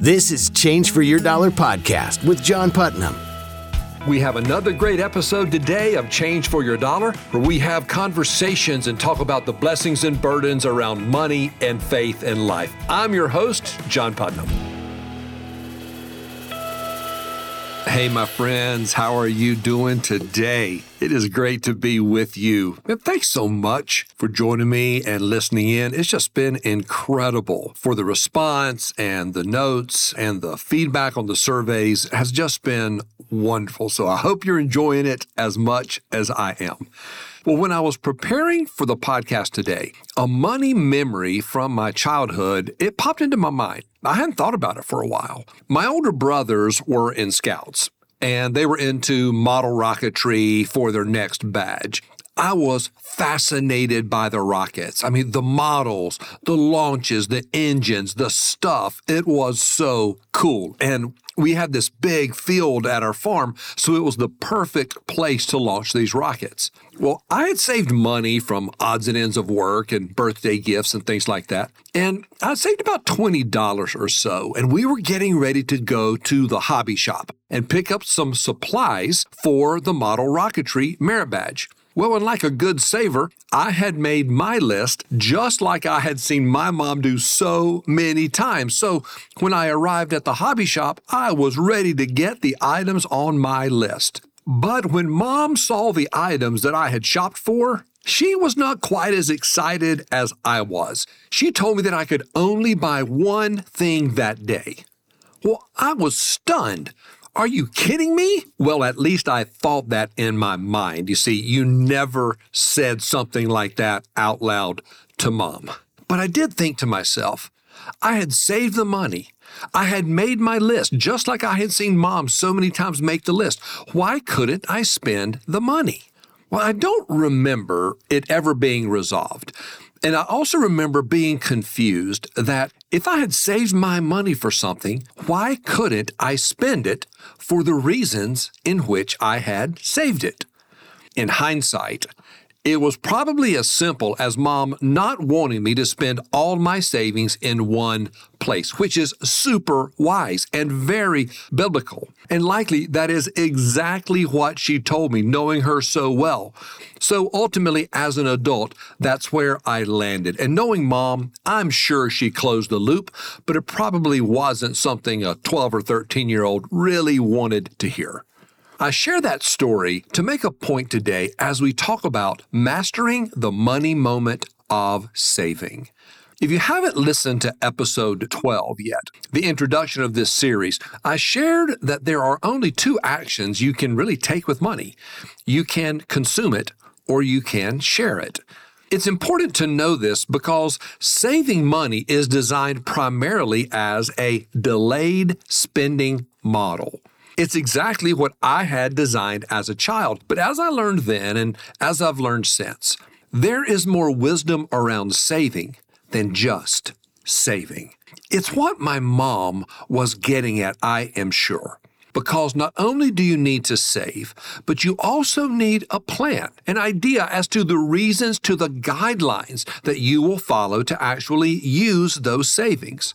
This is Change for Your Dollar podcast with John Putnam. We have another great episode today of Change for Your Dollar, where we have conversations and talk about the blessings and burdens around money and faith and life. I'm your host, John Putnam. Hey, my friends, how are you doing today? It is great to be with you. And thanks so much for joining me and listening in. It's just been incredible for the response and the notes and the feedback on the surveys has just been wonderful. So I hope you're enjoying it as much as I am. Well, when I was preparing for the podcast today, a money memory from my childhood, it popped into my mind. I hadn't thought about it for a while. My older brothers were in Scouts, and they were into model rocketry for their next badge. I was fascinated by the rockets. I mean, the models, the launches, the engines, the stuff. It was so cool. And we had this big field at our farm, so it was the perfect place to launch these rockets. Well, I had saved money from odds and ends of work and birthday gifts and things like that. And I saved about $20 or so, and we were getting ready to go to the hobby shop and pick up some supplies for the model rocketry merit badge. Well, and like a good saver, I had made my list just like I had seen my mom do so many times. So when I arrived at the hobby shop, I was ready to get the items on my list. But when Mom saw the items that I had shopped for, she was not quite as excited as I was. She told me that I could only buy one thing that day. Well, I was stunned. Are you kidding me? Well, at least I thought that in my mind. You see, you never said something like that out loud to Mom. But I did think to myself, I had saved the money. I had made my list, just like I had seen Mom so many times make the list. Why couldn't I spend the money? Well, I don't remember it ever being resolved. And I also remember being confused that if I had saved my money for something, why couldn't I spend it for the reasons in which I had saved it? In hindsight, it was probably as simple as Mom not wanting me to spend all my savings in one place, which is super wise and very biblical. And likely that is exactly what she told me, knowing her so well. So ultimately, as an adult, that's where I landed. And knowing Mom, I'm sure she closed the loop, but it probably wasn't something a 12 or 13-year-old really wanted to hear. I share that story to make a point today as we talk about mastering the money moment of saving. If you haven't listened to episode 12 yet, the introduction of this series, I shared that there are only two actions you can really take with money. You can consume it or you can share it. It's important to know this because saving money is designed primarily as a delayed spending model. It's exactly what I had designed as a child. But as I learned then and as I've learned since, there is more wisdom around saving than just saving. It's what my mom was getting at, I am sure. Because not only do you need to save, but you also need a plan, an idea as to the reasons, to the guidelines that you will follow to actually use those savings.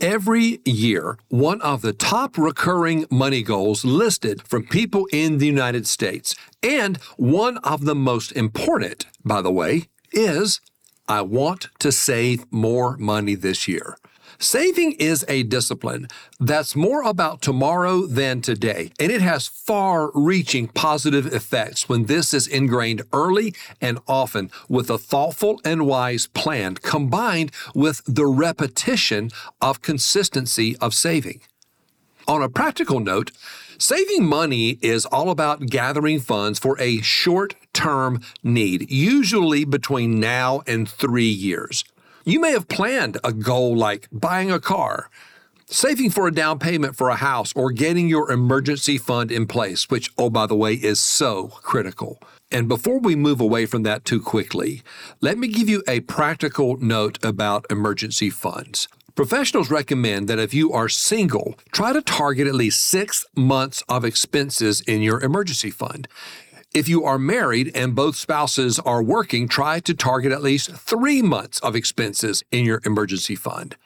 Every year, one of the top recurring money goals listed from people in the United States, and one of the most important, by the way, is I want to save more money this year. Saving is a discipline that's more about tomorrow than today, and it has far-reaching positive effects when this is ingrained early and often with a thoughtful and wise plan combined with the repetition of consistency of saving. On a practical note, saving money is all about gathering funds for a short-term need, usually between now and 3 years. You may have planned a goal like buying a car, saving for a down payment for a house, or getting your emergency fund in place, which, oh, by the way, is so critical. And before we move away from that too quickly, let me give you a practical note about emergency funds. Professionals recommend that if you are single, try to target at least 6 months of expenses in your emergency fund. If you are married and both spouses are working, try to target at least 3 months of expenses in your emergency fund.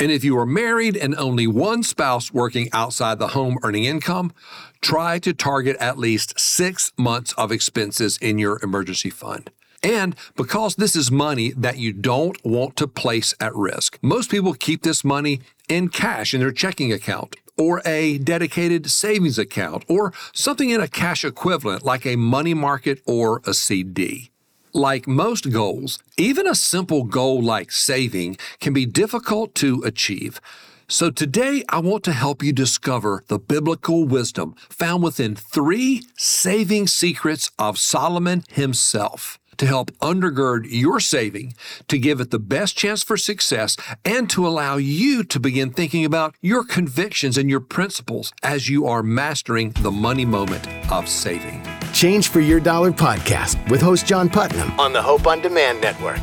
And if you are married and only one spouse working outside the home earning income, try to target at least 6 months of expenses in your emergency fund. And because this is money that you don't want to place at risk, most people keep this money in cash in their checking account or a dedicated savings account or something in a cash equivalent like a money market or a CD. Like most goals, even a simple goal like saving can be difficult to achieve. So today, I want to help you discover the biblical wisdom found within 3 saving secrets of Solomon himself to help undergird your saving, to give it the best chance for success, and to allow you to begin thinking about your convictions and your principles as you are mastering the money moment of saving. Change for Your Dollar podcast with host John Putnam on the Hope on Demand Network.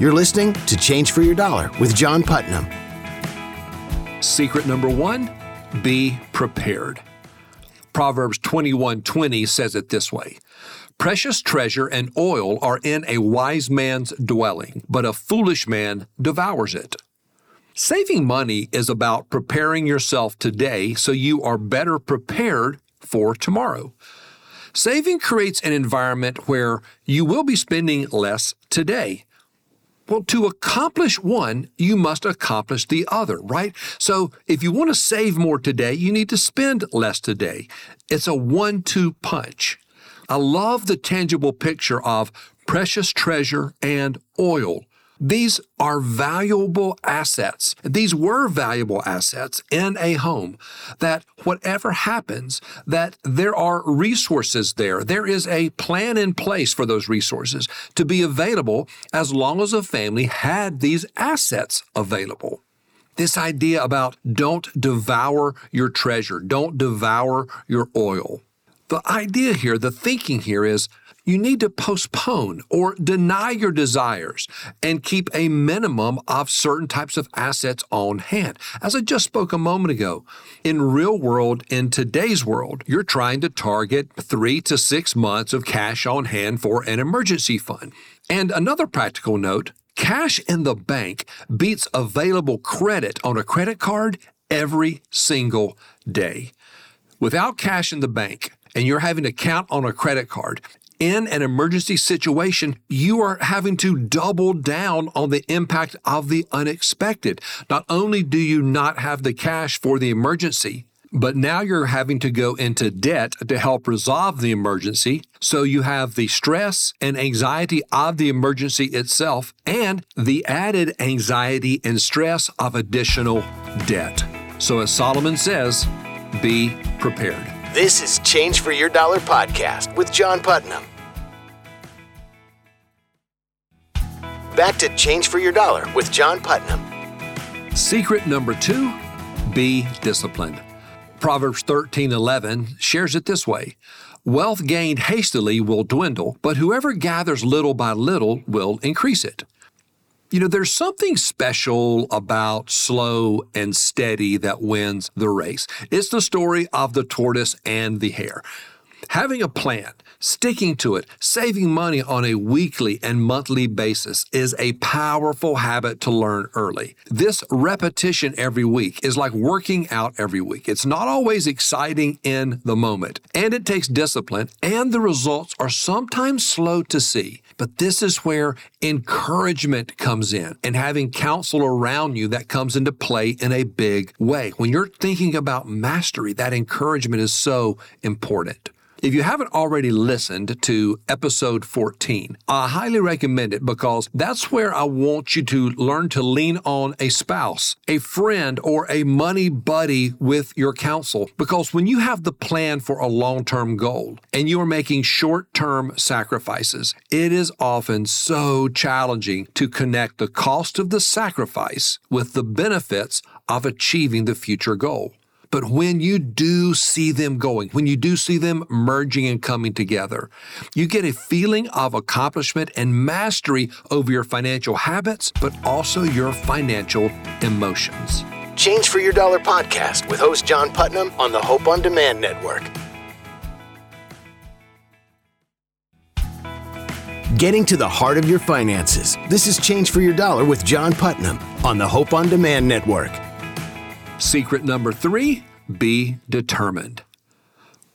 You're listening to Change for Your Dollar with John Putnam. Secret number 1, be prepared. Proverbs 21:20 says it this way, "Precious treasure and oil are in a wise man's dwelling, but a foolish man devours it." Saving money is about preparing yourself today so you are better prepared for tomorrow. Saving creates an environment where you will be spending less today. Well, to accomplish one, you must accomplish the other, right? So if you want to save more today, you need to spend less today. It's a 1-2 punch. I love the tangible picture of precious treasure and oil. These are valuable assets. These were valuable assets in a home that whatever happens, that there are resources there. There is a plan in place for those resources to be available as long as a family had these assets available. This idea about don't devour your treasure, don't devour your oil. The idea here, the thinking here is, you need to postpone or deny your desires and keep a minimum of certain types of assets on hand. As I just spoke a moment ago, in today's world, you're trying to target 3 to 6 months of cash on hand for an emergency fund. And another practical note, cash in the bank beats available credit on a credit card every single day. Without cash in the bank, and you're having to count on a credit card, in an emergency situation, you are having to double down on the impact of the unexpected. Not only do you not have the cash for the emergency, but now you're having to go into debt to help resolve the emergency. So you have the stress and anxiety of the emergency itself and the added anxiety and stress of additional debt. So as Solomon says, be prepared. This is Change for Your Dollar podcast with John Putnam. Back to Change for Your Dollar with John Putnam. Secret number 2, be disciplined. Proverbs 13:11 shares it this way, "Wealth gained hastily will dwindle, but whoever gathers little by little will increase it." You know, there's something special about slow and steady that wins the race. It's the story of the tortoise and the hare. Having a plan, sticking to it, saving money on a weekly and monthly basis is a powerful habit to learn early. This repetition every week is like working out every week. It's not always exciting in the moment, and it takes discipline, and the results are sometimes slow to see. But this is where encouragement comes in and having counsel around you that comes into play in a big way. When you're thinking about mastery, that encouragement is so important. If you haven't already listened to episode 14, I highly recommend it because that's where I want you to learn to lean on a spouse, a friend, or a money buddy with your counsel. Because when you have the plan for a long-term goal and you are making short-term sacrifices, it is often so challenging to connect the cost of the sacrifice with the benefits of achieving the future goal. But when you do see them going, when you do see them merging and coming together, you get a feeling of accomplishment and mastery over your financial habits, but also your financial emotions. Change for Your Dollar podcast with host John Putnam on the Hope on Demand Network. Getting to the heart of your finances. This is Change for Your Dollar with John Putnam on the Hope on Demand Network. Secret number 3, be determined.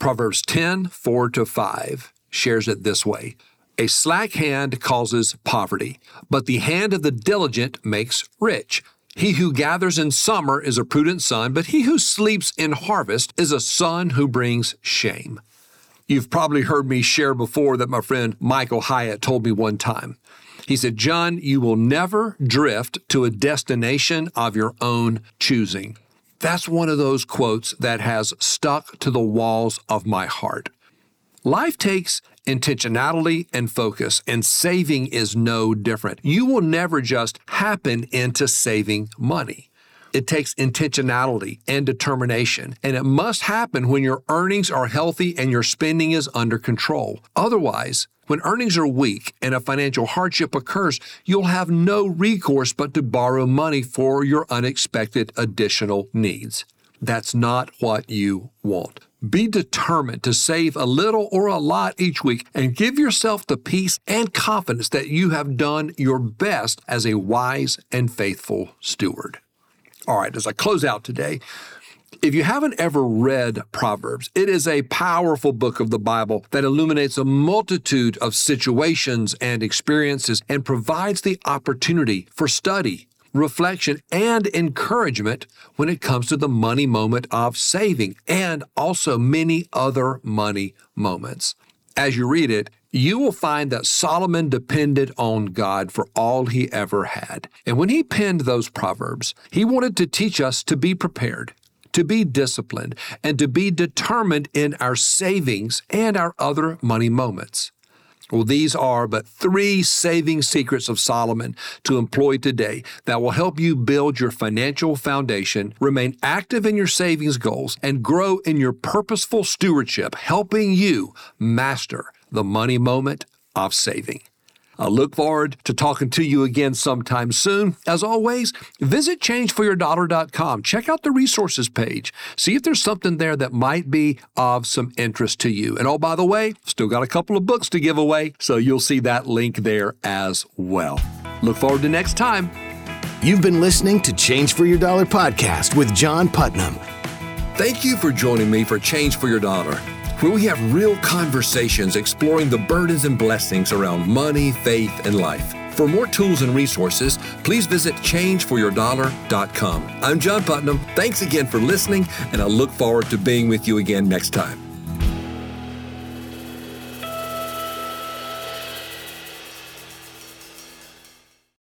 Proverbs 10:4-5 shares it this way. A slack hand causes poverty, but the hand of the diligent makes rich. He who gathers in summer is a prudent son, but he who sleeps in harvest is a son who brings shame. You've probably heard me share before that my friend Michael Hyatt told me one time. He said, John, you will never drift to a destination of your own choosing. That's one of those quotes that has stuck to the walls of my heart. Life takes intentionality and focus, and saving is no different. You will never just happen into saving money. It takes intentionality and determination, and it must happen when your earnings are healthy and your spending is under control. Otherwise, when earnings are weak and a financial hardship occurs, you'll have no recourse but to borrow money for your unexpected additional needs. That's not what you want. Be determined to save a little or a lot each week and give yourself the peace and confidence that you have done your best as a wise and faithful steward. All right, as I close out today, if you haven't ever read Proverbs, it is a powerful book of the Bible that illuminates a multitude of situations and experiences and provides the opportunity for study, reflection, and encouragement when it comes to the money moment of saving and also many other money moments. As you read it, you will find that Solomon depended on God for all he ever had. And when he penned those Proverbs, he wanted to teach us to be prepared, to be disciplined, and to be determined in our savings and our other money moments. Well, these are but 3 saving secrets of Solomon to employ today that will help you build your financial foundation, remain active in your savings goals, and grow in your purposeful stewardship, helping you master the money moment of saving. I look forward to talking to you again sometime soon. As always, visit ChangeForYourDollar.com. Check out the resources page. See if there's something there that might be of some interest to you. And oh, by the way, still got a couple of books to give away, so you'll see that link there as well. Look forward to next time. You've been listening to Change for Your Dollar podcast with John Putnam. Thank you for joining me for Change for Your Dollar, where we have real conversations exploring the burdens and blessings around money, faith, and life. For more tools and resources, please visit ChangeForYourDollar.com. I'm John Putnam. Thanks again for listening, and I look forward to being with you again next time.